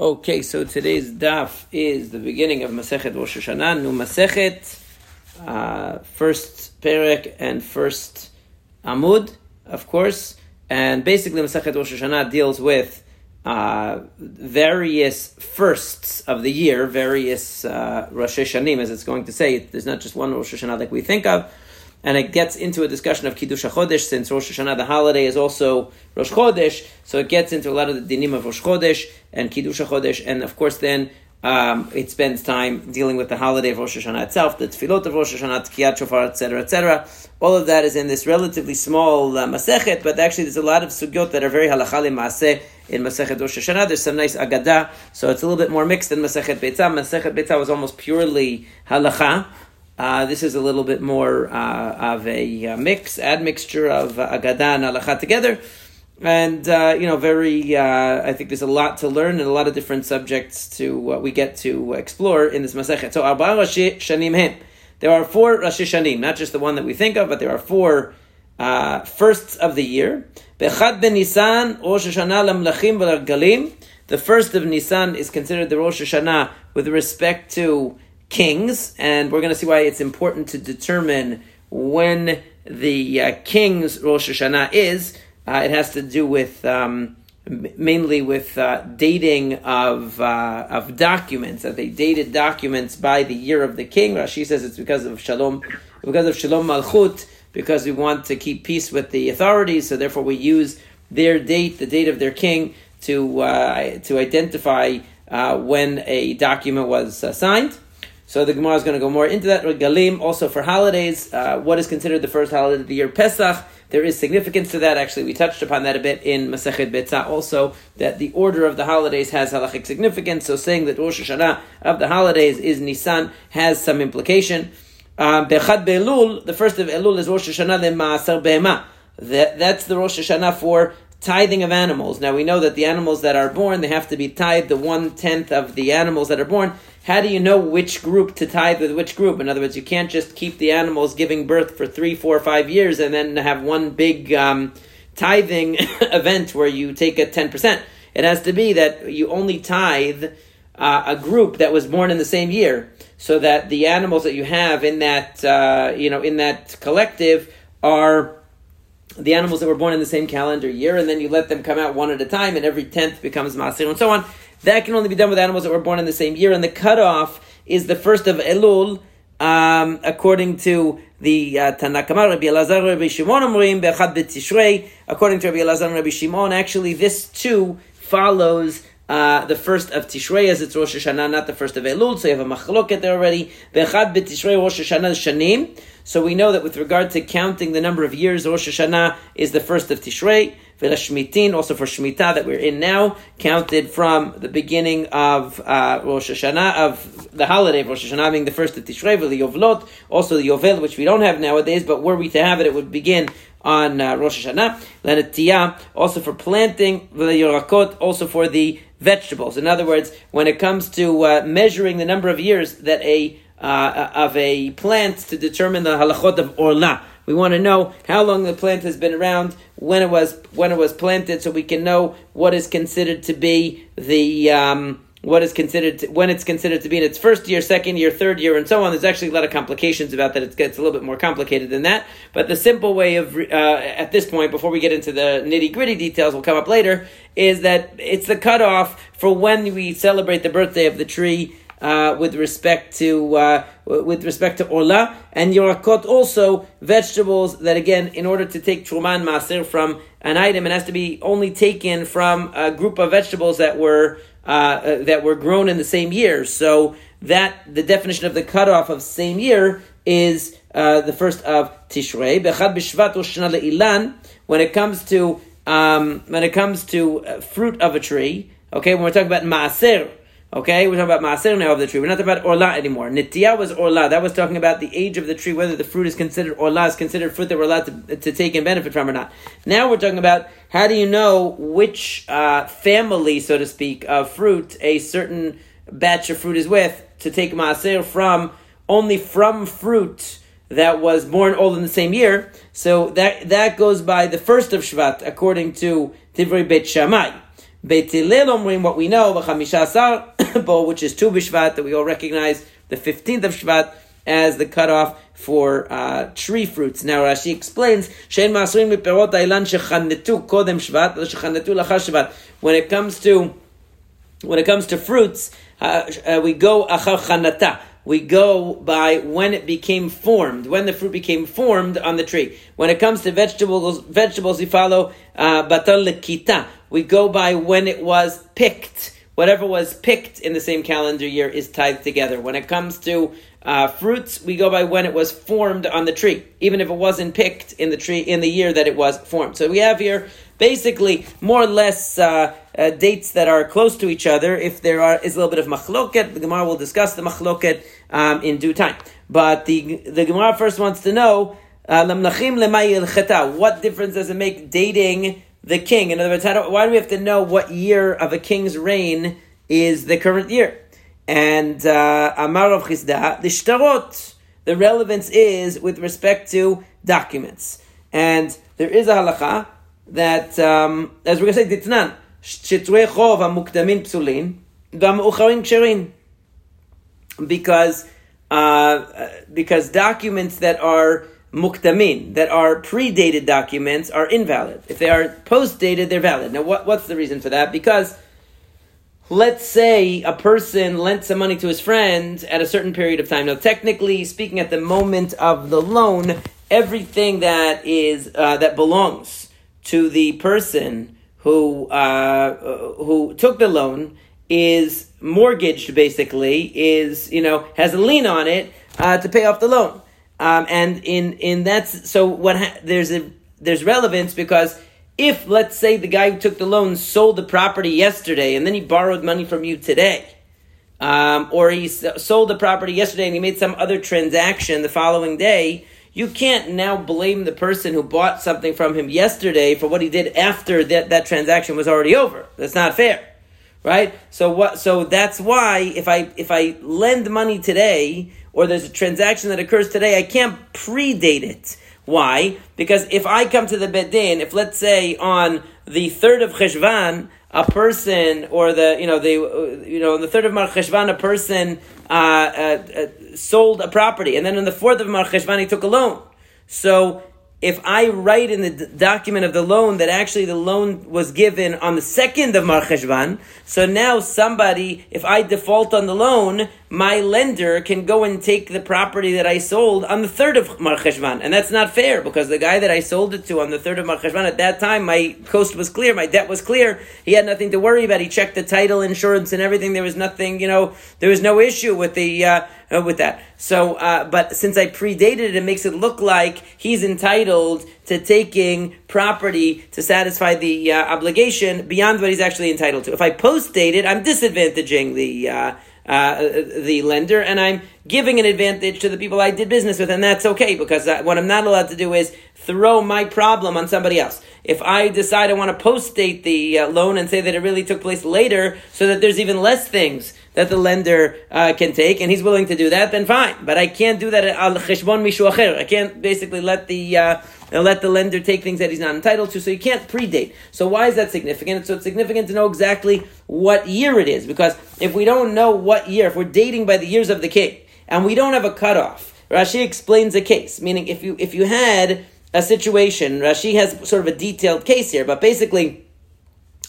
Okay, so today's daf is the beginning of Masechet Rosh Hashanah, Nu Masechet, first perek and first amud, of course. And basically Masechet Rosh Hashanah deals with various firsts of the year, various Rosh Hashanim, as it's going to say. There's not just one Rosh Hashanah like we think of. And it gets into a discussion of Kiddush Chodesh, since Rosh Hashanah, the holiday, is also Rosh Chodesh. So it gets into a lot of the dinim of Rosh Chodesh and Kiddush Chodesh. And of course, then it spends time dealing with the holiday of Rosh Hashanah itself, the Tefilot of Rosh Hashanah, Tkiyat Shofar, etc., etc. All of that is in this relatively small Masechet, but actually there's a lot of sugyot that are very halachah l'maaseh in Masechet Rosh Hashanah. There's some nice agadah, so it's a little bit more mixed than Masechet Beitzah. Masechet Beitzah was almost purely halachah. This is a little bit more of a admixture of Agadah and Halacha together. And, I think there's a lot to learn and a lot of different subjects we get to explore in this Masechet. So, Arba Rashi Shanim Hem. There are four Rashi Shanim, not just the one that we think of, but there are four firsts of the year. Bechad ben Nisan, Rosh Hashanah l'Mlachim v'l'Galim. The first of Nisan is considered the Rosh Hashanah with respect to kings, and we're going to see why it's important to determine when the king's Rosh Hashanah is. It has to do with mainly with dating of documents, that they dated documents by the year of the king. Rashi says it's because of Shalom Malchut, because we want to keep peace with the authorities, so therefore we use their date, the date of their king, to identify when a document was signed. So the Gemara is going to go more into that. Regalim, also for holidays, what is considered the first holiday of the year, Pesach. There is significance to that. Actually, we touched upon that a bit in Masechet Beitzah also, that the order of the holidays has halachic significance. So saying that Rosh Hashanah of the holidays is Nisan has some implication. Bechad Elul, the first of Elul is Rosh Hashanah the Ma'asar Be'ma. That's the Rosh Hashanah for tithing of animals. Now we know that the animals that are born, they have to be tithed, the 1/10 of the animals that are born. How do you know which group to tithe with which group? In other words, you can't just keep the animals giving birth for 3, 4, 5 years and then have one big tithing event where you take a 10%. It has to be that you only tithe a group that was born in the same year, so that the animals that you have in that in that collective are the animals that were born in the same calendar year, and then you let them come out one at a time, and every 10th becomes Maasir, and so on. That can only be done with animals that were born in the same year, and the cutoff is the first of Elul, according to the Tanakhama, Rabbi Elazar, Rabbi Shimon, Amrim, Bechad Tishrei. According to Rabbi Elazar and Rabbi Shimon, actually this too follows the first of Tishrei, as it's Rosh Hashanah, not the first of Elul, so you have a machloket there already. Bechad b'Tishrei Rosh Hashanah Shanim. So we know that with regard to counting the number of years, Rosh Hashanah is the first of Tishrei. Ve'lashmitin, also for Shemitah that we're in now, counted from the beginning of Rosh Hashanah, of the holiday of Rosh Hashanah, being the first of Tishrei. Ve'liyovlot, also the Yovel, which we don't have nowadays, but were we to have it, it would begin on Rosh Hashanah. L'netiyah, also for planting. Ve'liyorakot, also for the vegetables. In other words, when it comes to measuring the number of years that of a plant to determine the halachot of Orla, we want to know how long the plant has been around, when it was planted, so we can know what is considered to be the when it's considered to be in its first year, second year, third year, and so on. There's actually a lot of complications about that. It gets a little bit more complicated than that. But the simple way of at this point, before we get into the nitty gritty details, will come up later, is that it's the cutoff for when we celebrate the birthday of the tree with respect to Orla and Yorakot, also vegetables that, again, in order to take Truman Maser from an item, it has to be only taken from a group of vegetables that were grown in the same year. So that the definition of the cutoff of same year is the first of Tishrei. Bechad b'Shvat Rosh Hashanah le'ilan. When it comes to fruit of a tree, okay, when we're talking about Maaser, okay, we're talking about Maaser now of the tree. We're not talking about Orla anymore. Nitiyah was Orla. That was talking about the age of the tree, whether the fruit is considered Orla, is considered fruit that we're allowed to take and benefit from or not. Now we're talking about how do you know which family, so to speak, of fruit a certain batch of fruit is with, to take Maaser from, only from fruit that was born all in the same year. So that goes by the first of Shvat, according to Tivrei Beit Shammai. Beit Hillel omrim, what we know, B'chamisha Asar, which is Tu B'Shvat, that we all recognize the 15th of Shvat as the cutoff for tree fruits. Now Rashi explains, Shein Ma'asurin Miperot Ha'Ilan Shechanetu Kodem Shvat, Shechanetu Lachar Shvat. When it comes to fruits, we go achar chanata. We go by when it became formed, when the fruit became formed on the tree. When it comes to vegetables we follow batal lekita. We go by when it was picked. Whatever was picked in the same calendar year is tied together. When it comes to fruits, we go by when it was formed on the tree, even if it wasn't picked in the tree in the year that it was formed. So we have here basically more or less dates that are close to each other. If there is a little bit of machloket, the Gemara will discuss the machloket in due time. But the Gemara first wants to know what difference does it make dating the king? In other words, why do we have to know what year of a king's reign is the current year? And Amar of Chisda, the shtarot, the relevance is with respect to documents. And there is a halacha that, as we're going to say, ditnan, because documents that are muktamin, that are predated documents, are invalid. If they are post-dated, they're valid. Now, what's the reason for that? Because let's say a person lent some money to his friend at a certain period of time. Now, technically speaking, at the moment of the loan, everything that is that belongs to the person who took the loan is mortgaged, basically, has a lien on it to pay off the loan. And in that's so what there's relevance, because if, let's say, the guy who took the loan sold the property yesterday and then he borrowed money from you today, or he sold the property yesterday and he made some other transaction the following day, you can't now blame the person who bought something from him yesterday for what he did after that transaction was already over. That's not fair, right? So that's why if I lend money today, or there's a transaction that occurs today, I can't predate it. Why? Because if I come to the Bedin, if let's say on the 3rd of Cheshvan, a person, or on the 3rd of Mar Cheshvan, a person sold a property, and then on the 4th of Mar Cheshvan, he took a loan. So if I write in the document of the loan that actually the loan was given on the 2nd of Mar Cheshvan, so now somebody, if I default on the loan, my lender can go and take the property that I sold on the 3rd of Mar Cheshvan. And that's not fair, because the guy that I sold it to on the 3rd of Mar Cheshvan, at that time, my coast was clear, my debt was clear, he had nothing to worry about, he checked the title, insurance, and everything, there was nothing, there was no issue with the with that. So, but since I predated it, it makes it look like he's entitled to taking property to satisfy the obligation beyond what he's actually entitled to. If I post-dated, I'm disadvantaging the lender, and I'm giving an advantage to the people I did business with, and that's okay, because what I'm not allowed to do is throw my problem on somebody else. If I decide I want to post-date the loan and say that it really took place later, so that there's even less things that the lender can take, and he's willing to do that, then fine. But I can't do that al cheshbon mishu acher. I can't basically let the lender take things that he's not entitled to, so you can't predate. So why is that significant? So it's significant to know exactly what year it is, because if we don't know what year, if we're dating by the years of the king, and we don't have a cutoff, Rashi explains a case, meaning if you had a situation, Rashi has sort of a detailed case here, but basically,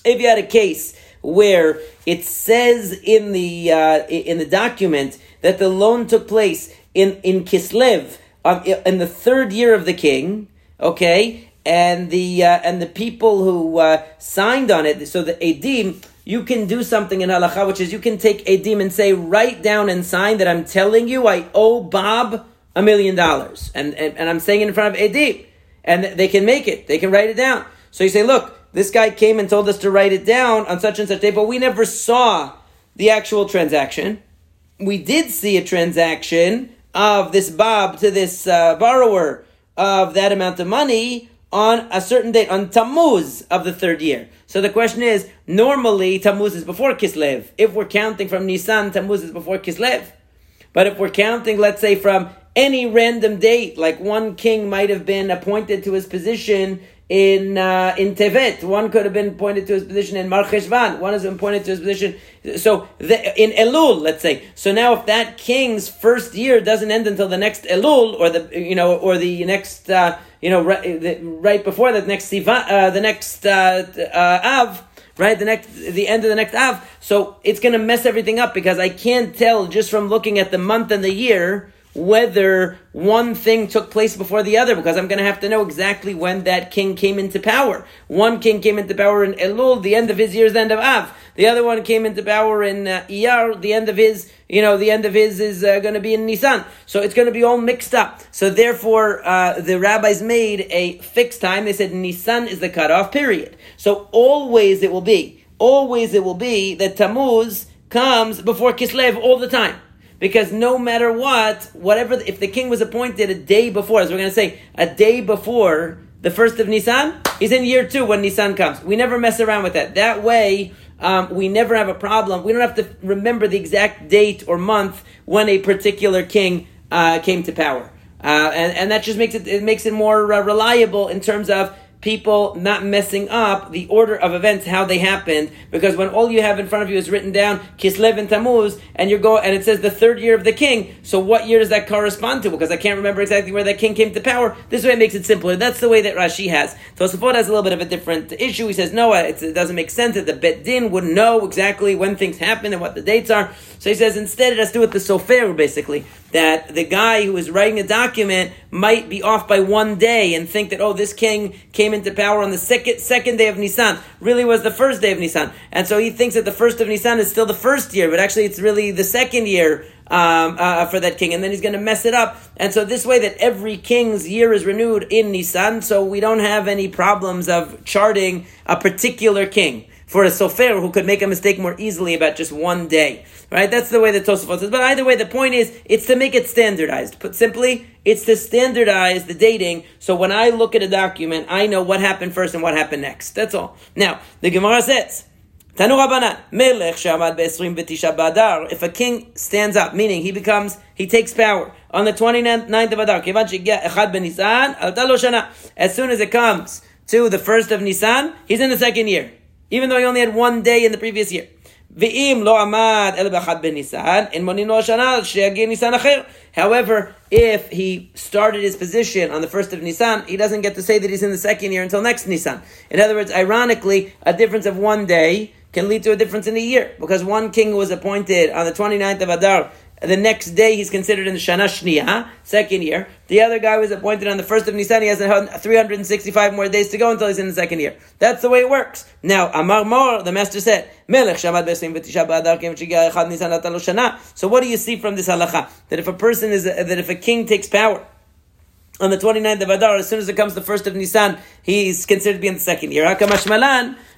if you had a case where it says in the document that the loan took place in Kislev, in the third year of the king, okay, and the people who signed on it, so the edim, you can do something in halakha, which is you can take edim and say, write down and sign that I'm telling you I owe Bob $1 million, and I'm saying it in front of edim, and they can make it, they can write it down. So you say, look, this guy came and told us to write it down on such and such day, but we never saw the actual transaction. We did see a transaction of this Bob to this borrower of that amount of money on a certain date, on Tammuz of the third year. So the question is, normally Tammuz is before Kislev. If we're counting from Nisan, Tammuz is before Kislev. But if we're counting, let's say, from any random date, like one king might have been appointed to his position in Tevet. One could have been pointed to his position in Mar Cheshvan. One has been pointed to his position. So in Elul, let's say. So now, if that king's first year doesn't end until the next Elul, or the next right before that next Sivan, Av. Right, the end of the next Av. So it's going to mess everything up, because I can't tell just from looking at the month and the year whether one thing took place before the other, because I'm going to have to know exactly when that king came into power. One king came into power in Elul, the end of his year's end of Av. The other one came into power in Iyar, the end of his, is going to be in Nisan. So it's going to be all mixed up. So therefore, the rabbis made a fixed time. They said Nisan is the cutoff period. So always it will be that Tammuz comes before Kislev all the time. Because no matter whatever, if the king was appointed a day before, as we're going to say, a day before the 1st of Nisan, he's in year 2 when Nisan comes. We never mess around with that. That way, we never have a problem. We don't have to remember the exact date or month when a particular king came to power. And that just makes it more reliable in terms of people not messing up the order of events, how they happened, because when all you have in front of you is written down Kislev and Tammuz, and it says the third year of the king. So what year does that correspond to? Because I can't remember exactly where that king came to power. This way it makes it simpler. That's the way that Rashi has. Tosafot has a little bit of a different issue. He says no, it doesn't make sense that the Bet Din wouldn't know exactly when things happen and what the dates are. So he says instead it has to do with the sofer, basically, that the guy who is writing a document might be off by one day and think that this king came into power on the second day of Nisan. Really was the first day of Nisan. And so he thinks that the 1st of Nisan is still the first year, but actually it's really the second year for that king. And then he's going to mess it up. And so this way that every king's year is renewed in Nisan, so we don't have any problems of charting a particular king for a sofer who could make a mistake more easily about just one day. Right? That's the way the Tosafot says. But either way, the point is, it's to make it standardized. Put simply, it's to standardize the dating, so when I look at a document, I know what happened first and what happened next. That's all. Now, the Gemara says, Tanu Rabbanan, Melech she'amad be-29 Adar. If a king stands up, meaning he takes power on the 29th of Adar, Kivan she'higia echad b'Nisan, alta lo shana. As soon as it comes to the 1st of Nisan, he's in the second year, even though he only had one day in the previous year. However, if he started his position on the 1st of Nisan, he doesn't get to say that he's in the second year until next Nisan. In other words, ironically, a difference of one day can lead to a difference in a year, because one king was appointed on the 29th of Adar. The next day, he's considered in the Shana Shniya, second year. The other guy was appointed on the 1st of Nisan. He has 365 more days to go until he's in the second year. That's the way it works. Now, Amar Mor, the master said, so what do you see from this halacha? That if a king takes power on the 29th of Adar, as soon as it comes to the 1st of Nisan, he's considered to be in the second year.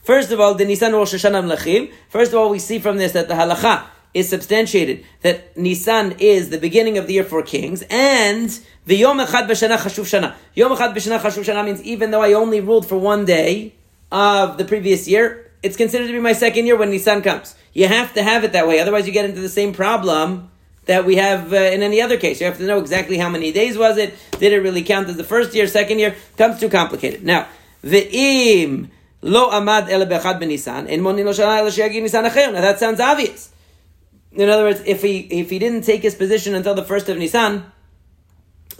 First of all, the Nisan Rosh Hashanah Melachim. First of all, we see from this that the halacha is substantiated, that Nisan is the beginning of the year for kings, and the Yom Echad B'Shana Chashuv Shana. Yom Echad B'Shana Chashuv Shana means even though I only ruled for one day of the previous year, it's considered to be my second year when Nisan comes. You have to have it that way, otherwise you get into the same problem that we have in any other case. You have to know exactly how many days was it, did it really count as the first year, second year, comes too complicated. Now, V'im Lo Amad Ele B'Echad B'Nisan, En Monin Lo Shana Ele She'yagi Nisan Acher. Now that sounds obvious. In other words, if he didn't take his position until the 1st of Nisan,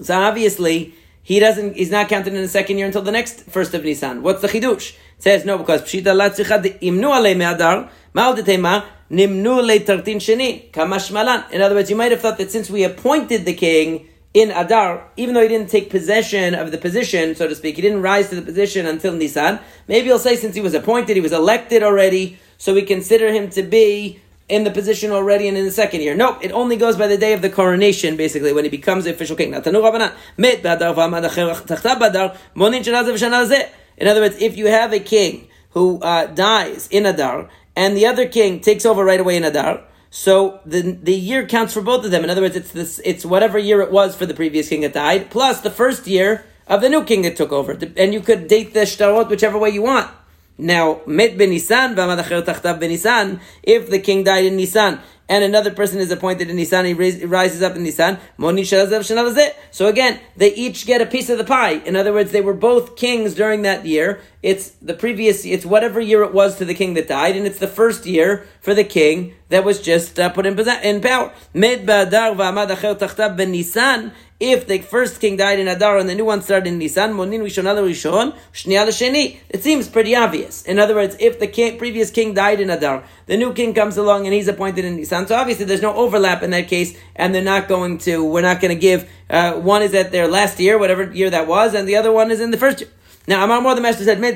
so obviously he's not counted in the second year until the next 1st of Nisan. What's the chidush? It says no, because pshita la tzricha deimnu alei me'adar ma'aldeteima nimnu alei tartin sheni kamashmalan. In other words, you might have thought that since we appointed the king in Adar, even though he didn't take possession of the position, so to speak, he didn't rise to the position until Nisan, maybe he'll say since he was appointed, he was elected already, so we consider him to be in the position already and in the second year. No, it only goes by the day of the coronation, basically, when he becomes the official king. In other words, if you have a king who dies in Adar, and the other king takes over right away in Adar, so the year counts for both of them. In other words, it's whatever year it was for the previous king that died, plus the first year of the new king that took over. And you could date the shtarot whichever way you want. Now, met ben Nisan, if the king died in Nisan, and another person is appointed in Nisan, he rises up in Nisan. So again, they each get a piece of the pie. In other words, they were both kings during that year. It's the previous, it's whatever year it was to the king that died, and it's the first year for the king that was just put in power. If the first king died in Adar and the new one started in Nisan, it seems pretty obvious. In other words, if the previous king died in Adar, the new king comes along and he's appointed in Nisan. So obviously there's no overlap in that case, and we're not going to give, one is at their last year, whatever year that was, and the other one is in the first year. Now, Amar Mor, the Master said, Pshita,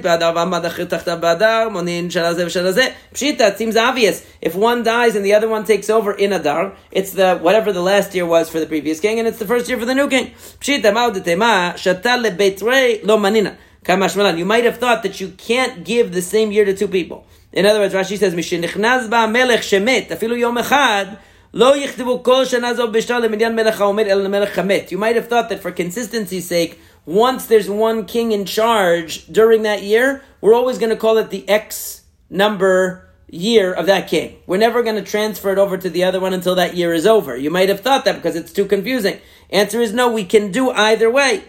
seems obvious. If one dies and the other one takes over in Adar, it's whatever the last year was for the previous king, and it's the first year for the new king. You might have thought that you can't give the same year to two people. In other words, Rashi says, you might have thought that for consistency's sake, once there's one king in charge during that year, we're always going to call it the X number year of that king. We're never going to transfer it over to the other one until that year is over. You might have thought that because it's too confusing. Answer is no, we can do either way.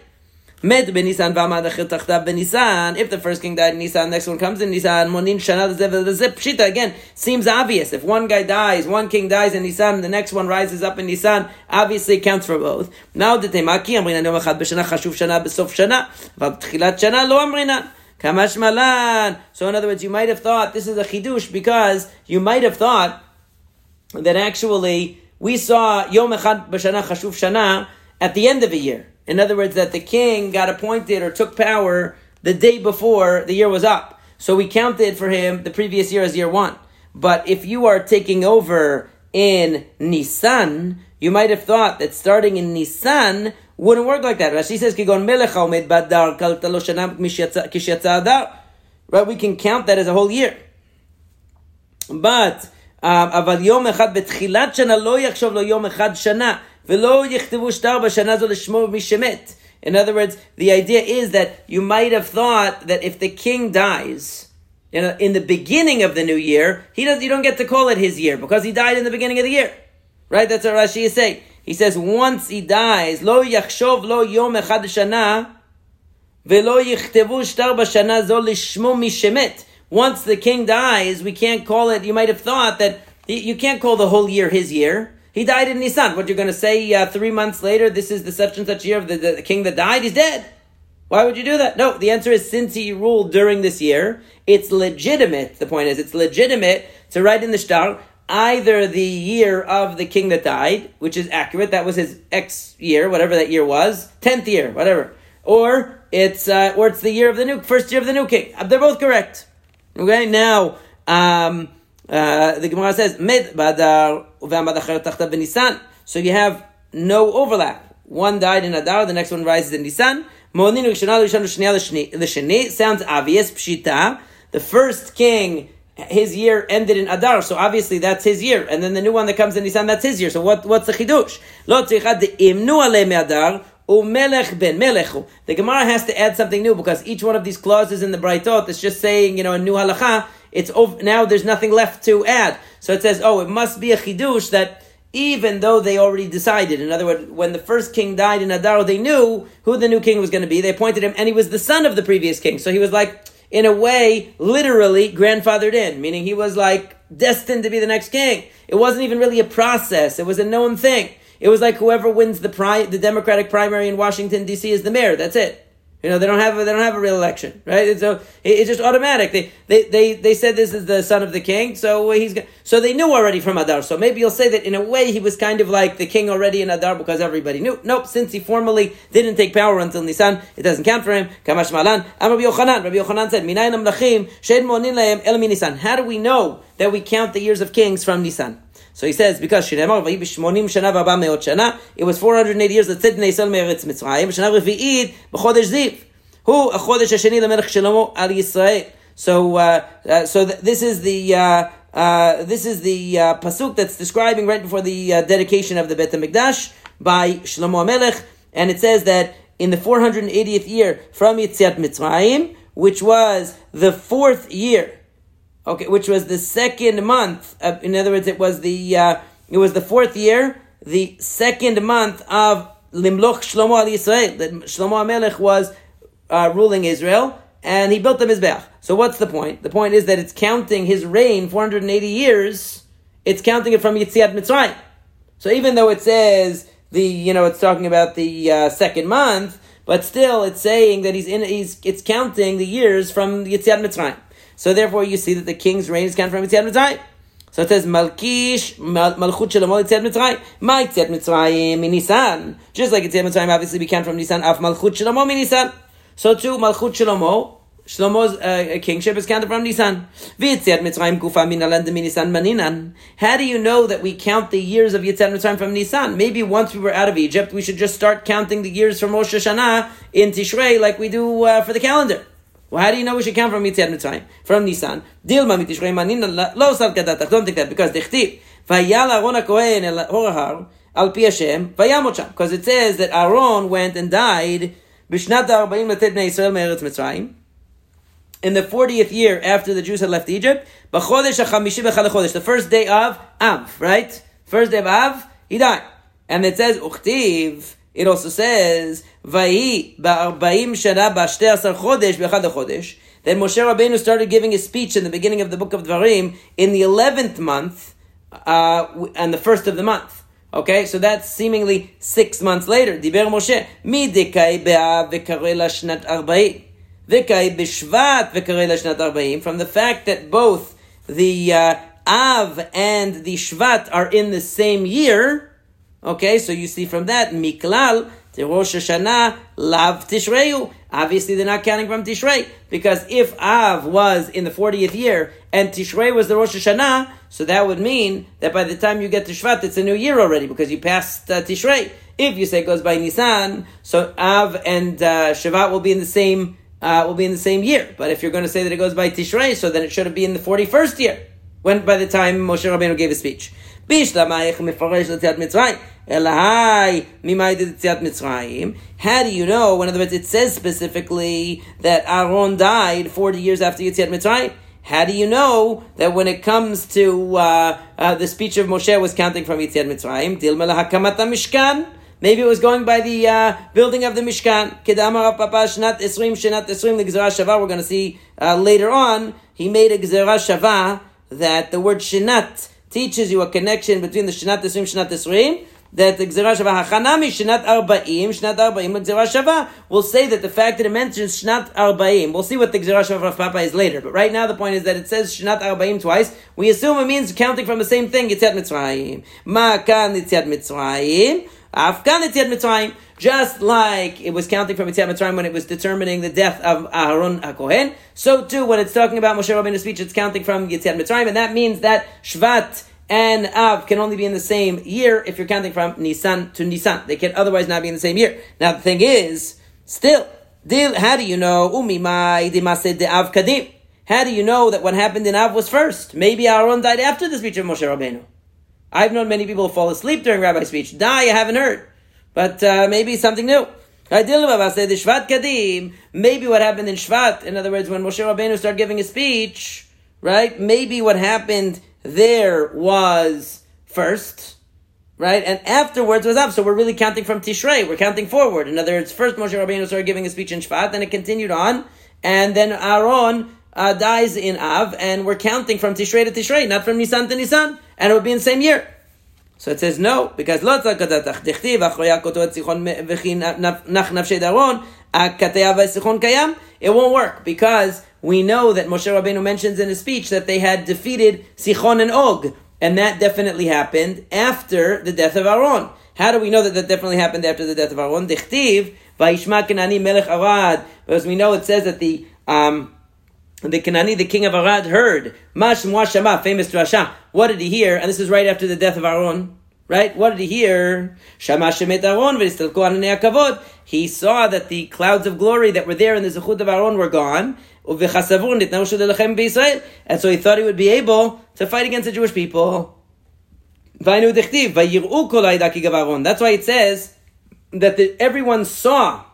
If the first king died in Nisan, next one comes in Nisan. Again, seems obvious. If one guy dies, one king dies in Nisan, the next one rises up in Nisan, obviously counts for both. So in other words, you might have thought, this is a chidush, because you might have thought that actually we saw Yom Echad B'Shana Chashuv Shana at the end of a year. In other words, that the king got appointed or took power the day before the year was up. So we counted for him the previous year as year one. But if you are taking over in Nisan, you might have thought that starting in Nisan wouldn't work like that. Rashi says, right, we can count that as a whole year. But in other words, the idea is that you might have thought that if the king dies in the beginning of the new year, you don't get to call it his year because he died in the beginning of the year. Right? That's what Rashi is saying. He says, once he dies, lo yachshov lo yom echad shana velo yichtevu shtar b'shana zo lishmo mishemet. Once the king dies, we can't call it, you might have thought that you can't call the whole year his year. He died in Nisan. What, you're going to say 3 months later, this is the such and such year of the king that died? He's dead. Why would you do that? No, the answer is since he ruled during this year, it's legitimate. The point is, it's legitimate to write in the shtar either the year of the king that died, which is accurate. That was his X year, whatever that year was, 10th year, whatever. Or it's the year of the new, first year of the new king. They're both correct. Okay, now, the Gemara says, Med Badar u'v'amadachar tachta b'Nisan. So you have no overlap. One died in Adar, the next one rises in Nisan. Sounds obvious, Pshita. The first king, his year ended in Adar, so obviously that's his year. And then the new one that comes in Nisan, that's his year. So what's the chidush? Lo tzricha de'imnu alei me'adar. The Gemara has to add something new because each one of these clauses in the Braitot is just saying, a new halacha. It's over, now there's nothing left to add. So it says, it must be a chidush that even though they already decided. In other words, when the first king died in Adar, they knew who the new king was going to be. They appointed him, and he was the son of the previous king. So he was like, in a way, literally grandfathered in, meaning he was like destined to be the next king. It wasn't even really a process. It was a known thing. It was like whoever wins the Democratic primary in Washington, D.C. is the mayor. That's it. They don't have a real election, right? And so it's just automatic. They said this is the son of the king, so so they knew already from Adar. So maybe you'll say that in a way he was kind of like the king already in Adar because everybody knew. Nope, since he formally didn't take power until Nisan, it doesn't count for him. Kamash Malan, Am Rabbi Yochanan. Rabbi Yochanan said, Minayin amlachim she'en mo'nin lahem el min Nisan. How do we know that we count the years of kings from Nisan? So he says, because it was 408 years that said Nisan me'eretz Mitzrayim, shana revi'it b'chodesh ziv, hu chodesh hasheni lemelech Shlomo al Yisrael. So this is the pasuk that's describing right before the dedication of the Beit HaMikdash by Shlomo HaMelech, and it says that in the 480th year from Yitziat Mitzrayim, which was the fourth year okay, which was the second month. In other words, it was the fourth year, the second month of Limloch Shlomo al Yisrael, that Shlomo HaMelech was ruling Israel, and he built the Mizbeach. So what's the point? The point is that it's counting his reign, 480 years, it's counting it from Yitziat Mitzrayim. So even though it says it's talking about the second month, but still it's saying that it's counting the years from Yitziat Mitzrayim. So therefore you see that the king's reign is counted from Yitziat Mitzrayim. So it says, Malkish, Malchut Shalomo Yitziat Mitzrayim. Ma Yitziat Mitzrayim in Nisan. Just like Yitziat Mitzrayim, obviously we count from Nisan, Af Malchut Shalomo in Nisan. So too, Malchut Shlomo's kingship is counted from Nisan. V'Yitziat Mitzrayim Gufa Minalan de Nisan Maninan. How do you know that we count the years of Yitziat Mitzrayim from Nisan? Maybe once we were out of Egypt, we should just start counting the years from Rosh Hashanah in Tishrei like we do for the calendar. Well, how do you know we should count from Yitziat Mitzrayim? From Nisan. Dilma mitishrei maninan lo sal kadatach. Don't take that, because dechtiv. Vayal Aharon HaKohen el horahar al pi Hashem vayamot sham. Because it says that Aaron went and died b'shnat ha'arbaim letet bnei Yisrael me'eretz Mitzrayim, in the 40th year after the Jews had left Egypt, b'chodesh ha'chamishi b'chal chodesh, the first day of Av, right? First day of Av, he died. And it says, uchtiv, it also says, v'hi ba'arbaim shana b'shtei asar chodesh b'chad chodesh. Then Moshe Rabbeinu started giving his speech in the beginning of the book of Dvarim in the 11th month, and the first of the month. Okay, so that's seemingly 6 months later. Diber Moshe, mi dekai be'av v'karei la shnat arbaim. V'kai b'shvat v'karei la shnat arbaim. From the fact that both the Av and the Shvat are in the same year, okay, so you see from that, miklal, the Rosh Hashanah, lav Tishreyu. Obviously they're not counting from Tishrei, because if Av was in the 40th year and Tishrei was the Rosh Hashanah, so that would mean that by the time you get to Shvat, it's a new year already, because you passed Tishrei. If you say it goes by Nisan, so Av and Shvat will be in the same year. But if you're going to say that it goes by Tishrei, so then it should be in the 41st year, when by the time Moshe Rabbeinu gave his speech. How do you know? In other words, it says specifically that Aaron died 40 years after Yitziat Mitzrayim. How do you know that when it comes to the speech of Moshe was counting from Yitziat Mitzrayim? Dilma laHakamat Mishkan. Maybe it was going by the building of the Mishkan. Kedamar Papa Shnat Esrim the Gezeirah Shavah. We're going to see later on. He made a Gezeirah Shavah that the word Shnat teaches you a connection between the Shnat Esrim. That the Gezeirah Shavah Hachanami Shnat Arbaim Gezeirah Shavah will say that the fact that it mentions Shnat Arbaim. We'll see what the Gezeirah Shavah of Papa is later. But right now the point is that it says Shnat Arbaim twice. We assume it means counting from the same thing. Yitziat Mitzrayim. Ma kan Yitziat Mitzrayim. Afkan Yitziat Mitzrayim, just like it was counting from Yitziat Mitzrayim when it was determining the death of Aharon HaKohen, so too when it's talking about Moshe Rabbeinu's speech, it's counting from Yitziat Mitzrayim, and that means that Shvat and Av can only be in the same year if you're counting from Nisan to Nisan. They can otherwise not be in the same year. Now the thing is, still, how do you know? How do you know that what happened in Av was first? Maybe Aharon died after the speech of Moshe Rabbeinu. I've known many people who fall asleep during rabbi speech. Die, I haven't heard. But maybe something new. Maybe what happened in Shvat, in other words, when Moshe Rabbeinu started giving his speech, right? Maybe what happened there was first, right? And afterwards was Av. So we're really counting from Tishrei. We're counting forward. In other words, first Moshe Rabbeinu started giving his speech in Shvat, then it continued on, and then Aaron dies in Av, and we're counting from Tishrei to Tishrei, not from Nisan to Nisan, and it would be in the same year. So it says no, because lo tzakadatach dechtiv achroya kotot Sihon v'chin nach nafshe daron akateya v'sihon kayam. It won't work, because we know that Moshe Rabbeinu mentions in his speech that they had defeated Sihon and Og, and that definitely happened after the death of Aaron. How do we know that that definitely happened after the death of Aaron? Dechtiv v'yishma Kenani melech Arad, because we know it says that the Kenani, the king of Arad, heard, Mashmua Shama, famous drasha. What did he hear? And this is right after the death of Aaron, right? What did he hear? Shama shemet Aaron v'nistalku ananei hakavod. He saw that the clouds of glory that were there in the zechut of Aaron were gone. Uv'chasavur nitna'u shelelachem b'Yisrael. And so he thought he would be able to fight against the Jewish people. V'aynu dechtiv v'yir'u kol ha'ida ki gav Aaron. That's why it says that everyone saw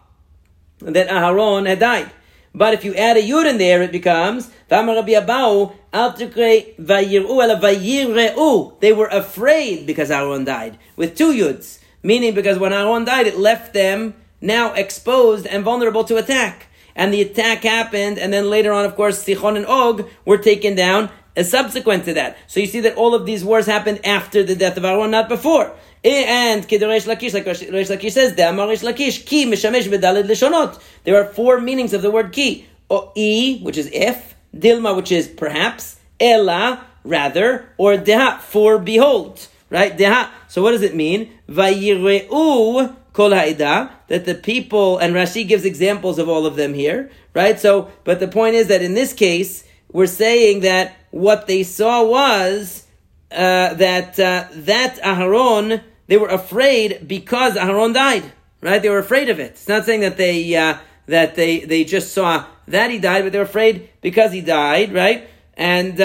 that Aharon had died. But if you add a yud in there, it becomes V'amar Rabbi Abahu al tikre vayir'u ala vayir'u. They were afraid because Aharon died with two yuds, meaning because when Aharon died, it left them now exposed and vulnerable to attack. And the attack happened, and then later on, of course, Sihon and Og were taken down as subsequent to that. So you see that all of these wars happened after the death of Aharon, not before. And Rish Lakish, like Rish Lakish says, De'amar Rish Lakish, ki mishamesh bedalid lishonot. There are four meanings of the word ki. I, which is if, dilma, which is perhaps, ela, rather, or deha, for behold. Right? Deha. So what does it mean? Vayireu kol ha'ida, that the people, and Rashi gives examples of all of them here, right? So, but the point is that in this case, we're saying that what they saw was that Aharon, they were afraid because Aharon died, right? They were afraid of it. It's not saying that they just saw that he died, but they were afraid because he died, right? And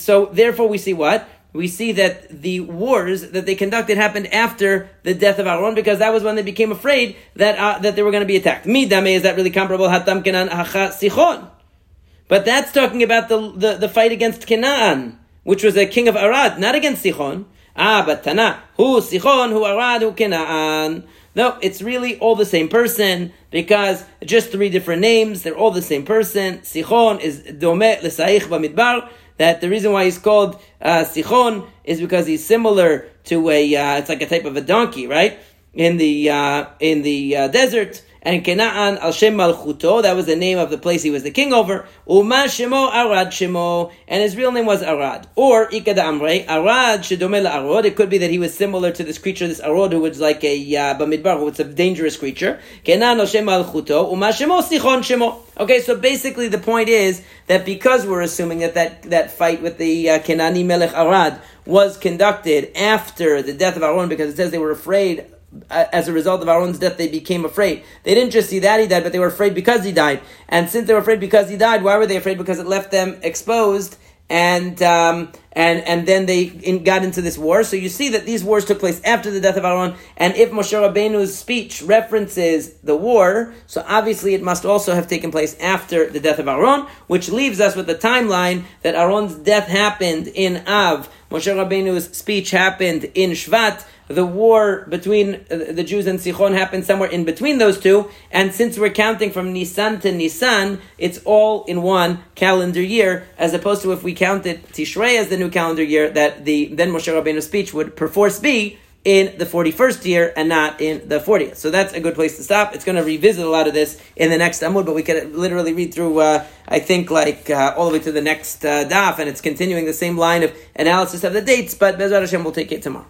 so therefore we see what? We see that the wars that they conducted happened after the death of Aharon, because that was when they became afraid that they were going to be attacked. Midame, is that really comparable? Hatam Kenan hacha Sihon. But that's talking about the fight against Kenani, which was a king of Arad, not against Sihon. But Tana, who Sihon, who Arad, who Kenani. No, it's really all the same person, because just three different names, they're all the same person. Sihon is Domeh Lesaich Bamidbar. That the reason why he's called Sihon is because he's similar to it's like a type of a donkey, right? In the desert. And Kena'an al Shem Malchuto, that was the name of the place he was the king over. Uma Shemo Arad Shemo, and his real name was Arad. Or Ikada Amre Arad Shedomel Arod. It could be that he was similar to this creature, this Arod, who was like a Bamidbar, who was a dangerous creature. Kena'an al Shem Malchuto, Uma Shemo Sihon Shemo. Okay, so basically the point is that because we're assuming that fight with the Kenani Melech Arad was conducted after the death of Aharon, because it says they were afraid. As a result of Aharon's death, they became afraid. They didn't just see that he died, but they were afraid because he died. And since they were afraid because he died, why were they afraid? Because it left them exposed, and then they got into this war. So you see that these wars took place after the death of Aharon. And if Moshe Rabbeinu's speech references the war, so obviously it must also have taken place after the death of Aharon, which leaves us with the timeline that Aharon's death happened in Av. Moshe Rabbeinu's speech happened in Shvat. The war between the Jews and Sihon happened somewhere in between those two. And since we're counting from Nisan to Nisan, it's all in one calendar year, as opposed to if we counted Tishrei as the new calendar year, that then Moshe Rabbeinu's speech would perforce be in the 41st year and not in the 40th. So that's a good place to stop. It's going to revisit a lot of this in the next Amud, but we could literally read through, all the way to the next daf, and it's continuing the same line of analysis of the dates, but Bezrat Hashem will take it tomorrow.